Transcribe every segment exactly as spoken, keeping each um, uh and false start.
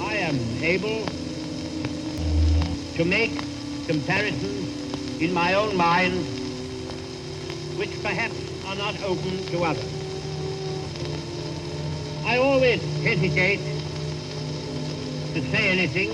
I am able to make comparisons in my own mind which perhaps are not open to others. I always hesitate to say anything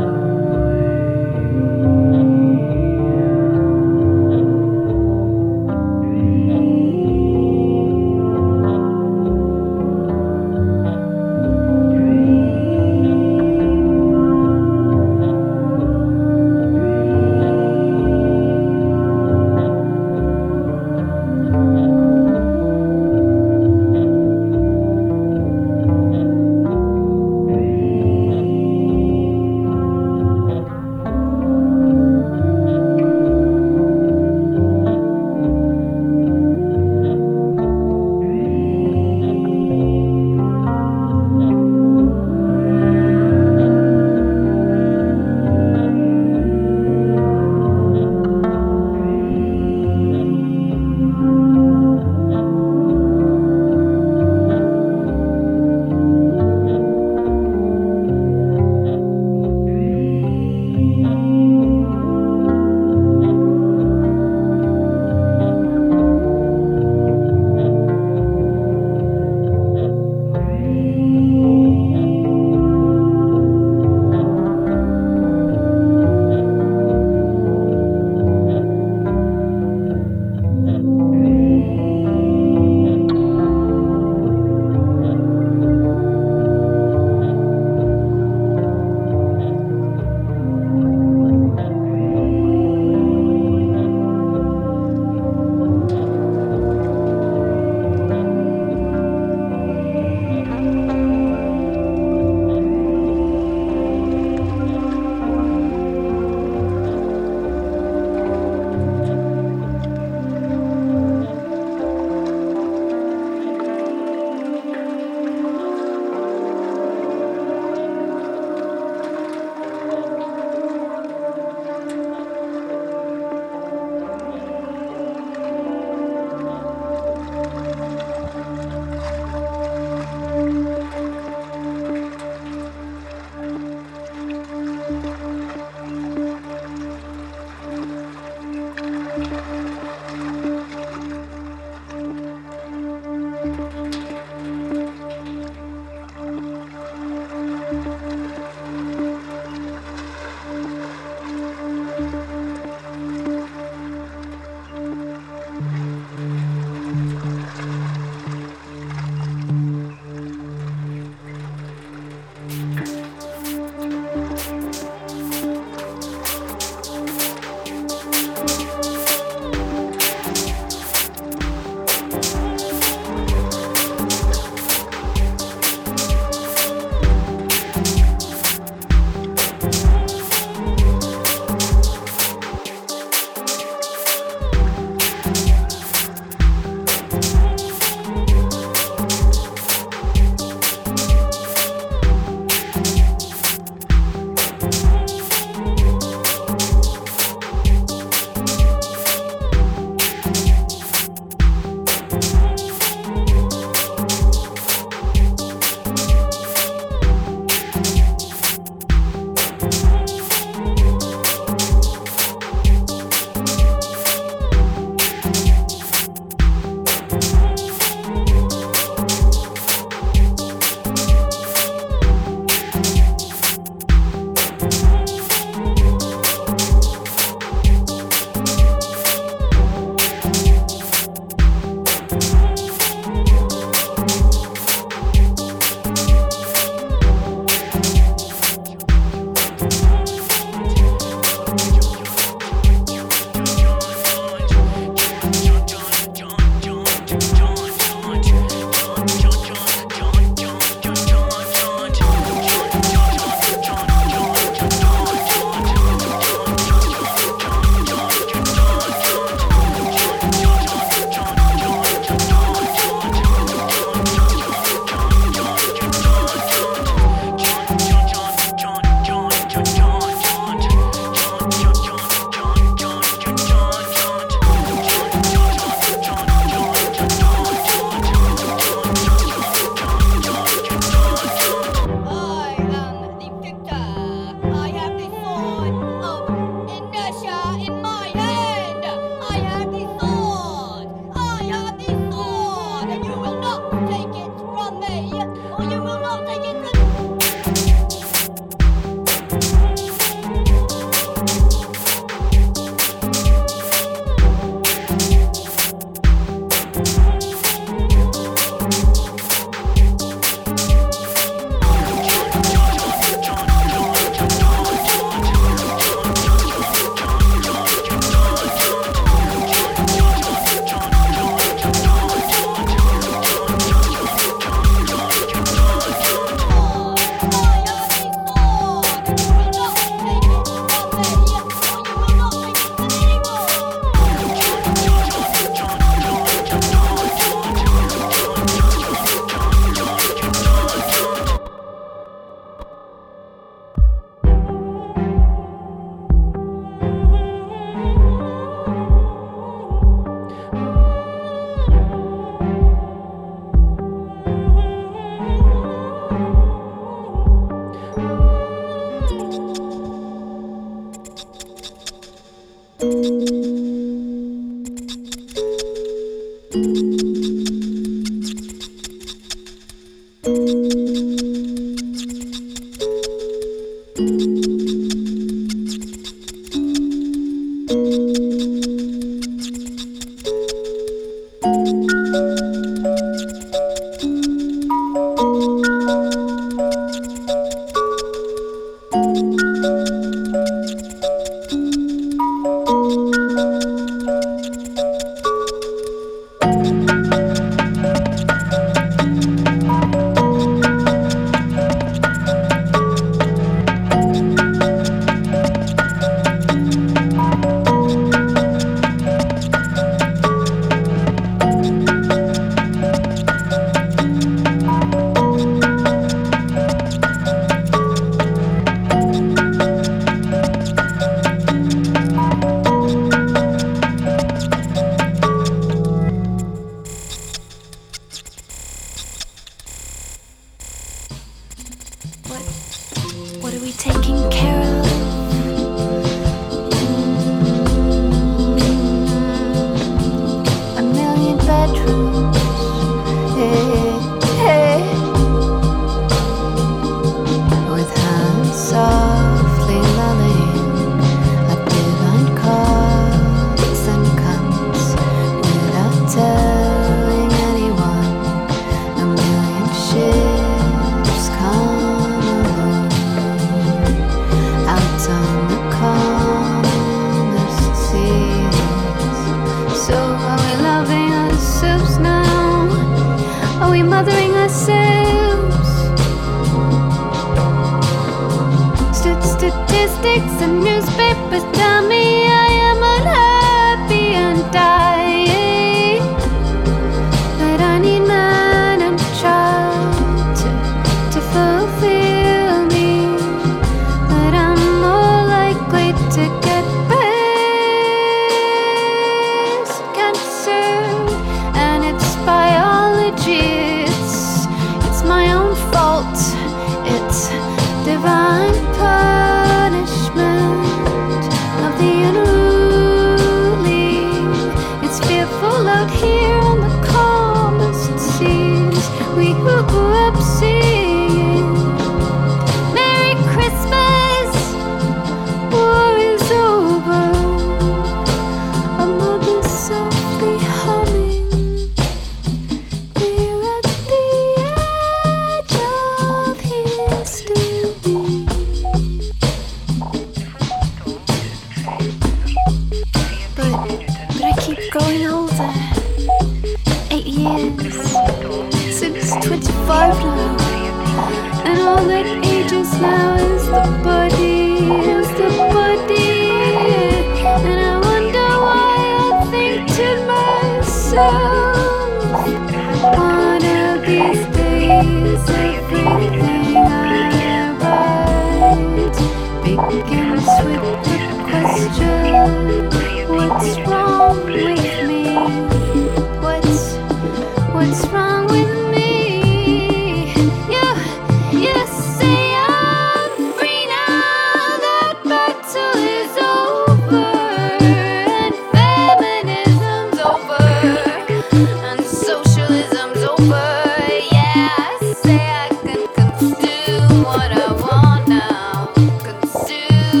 Do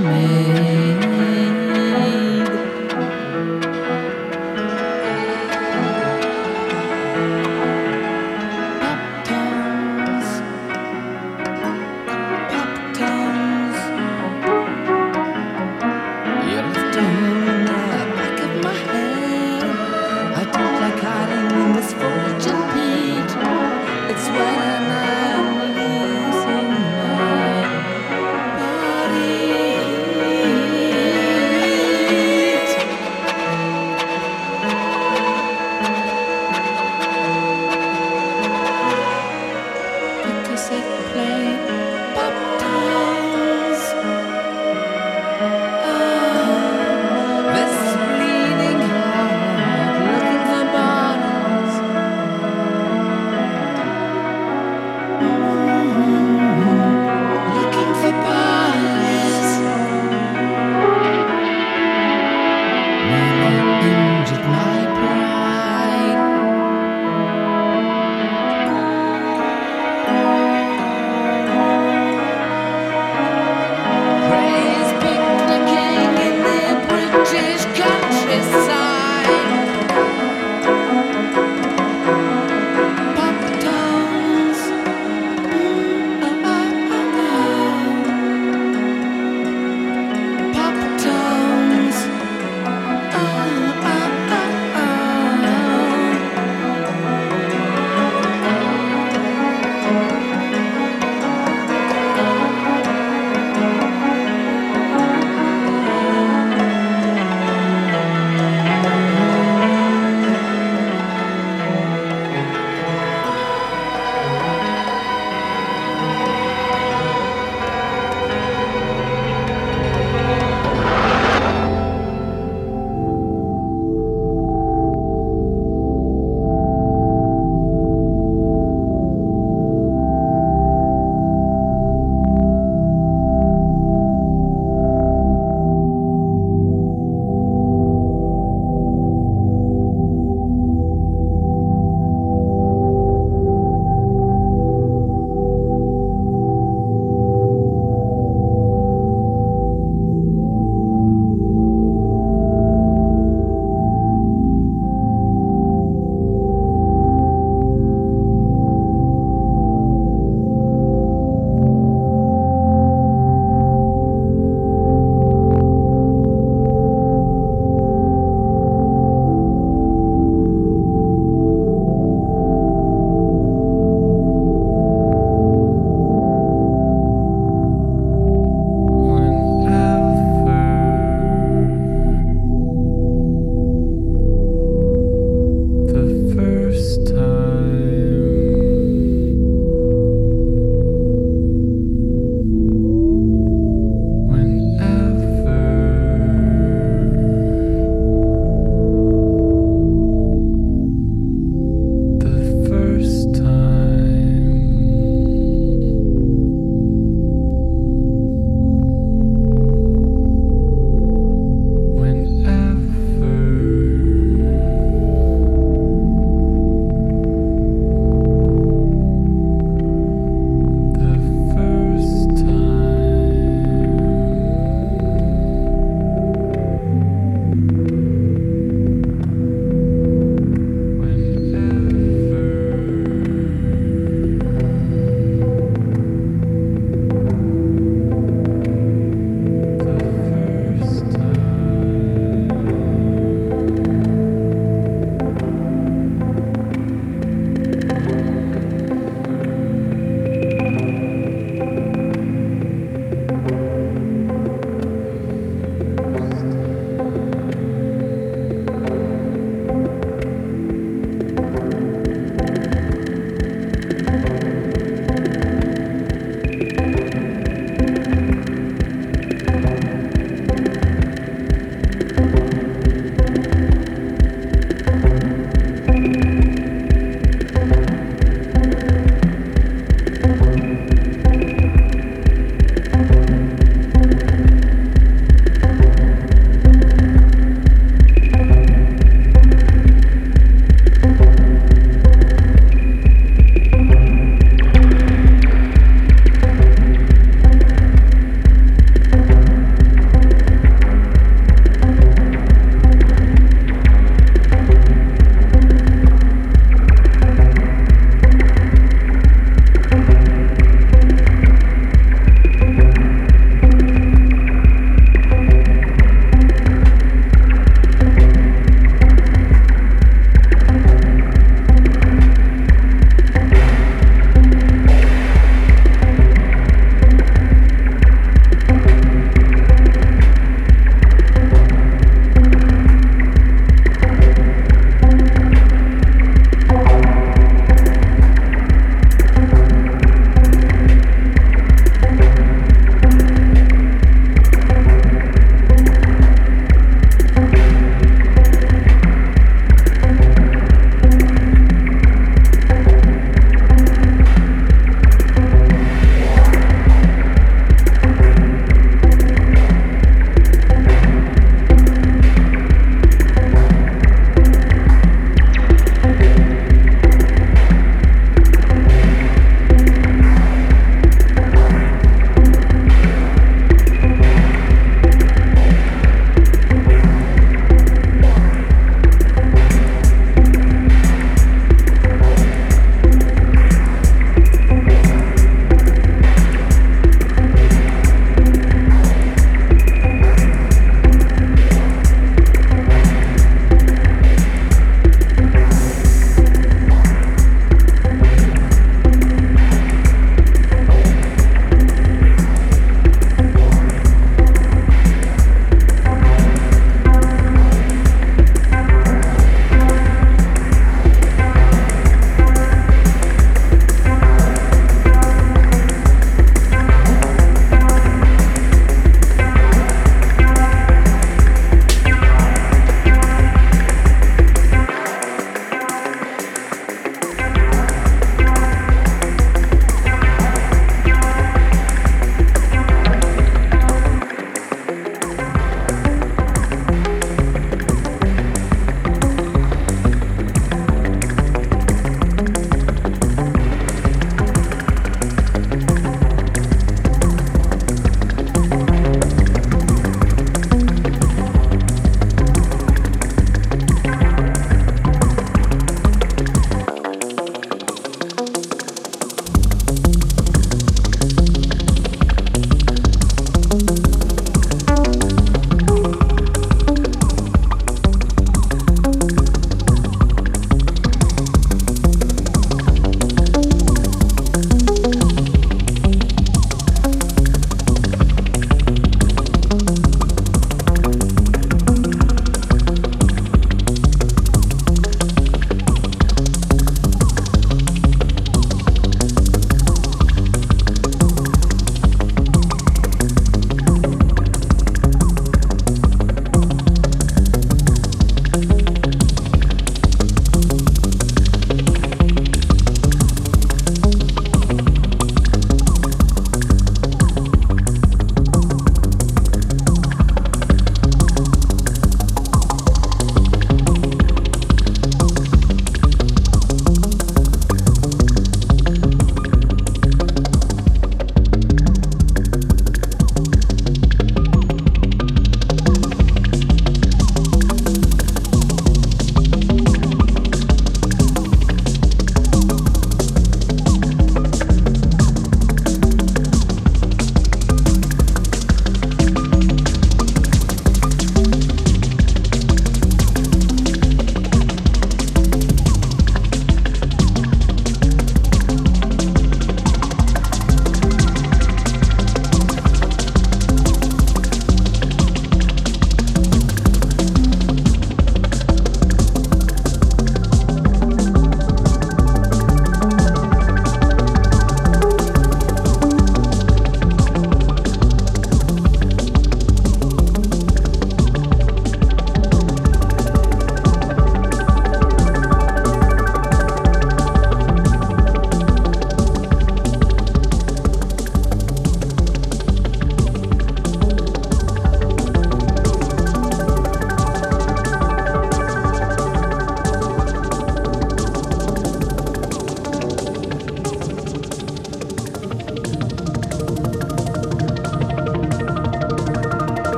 Thank you.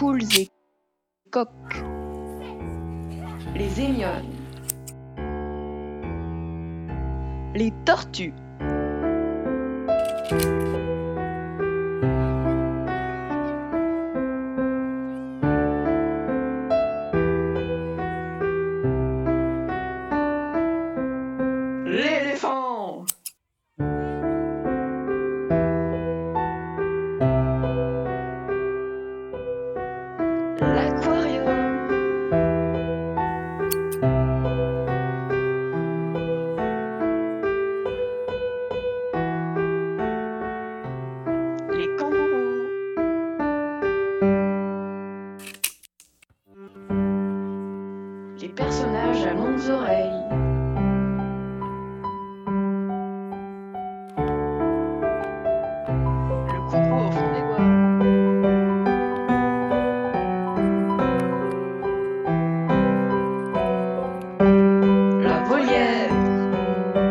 Poules et coqs. les émiones, les tortues, l'éléphant, l'aquarium, les personnages à longues oreilles, le coucou au fond des bois, la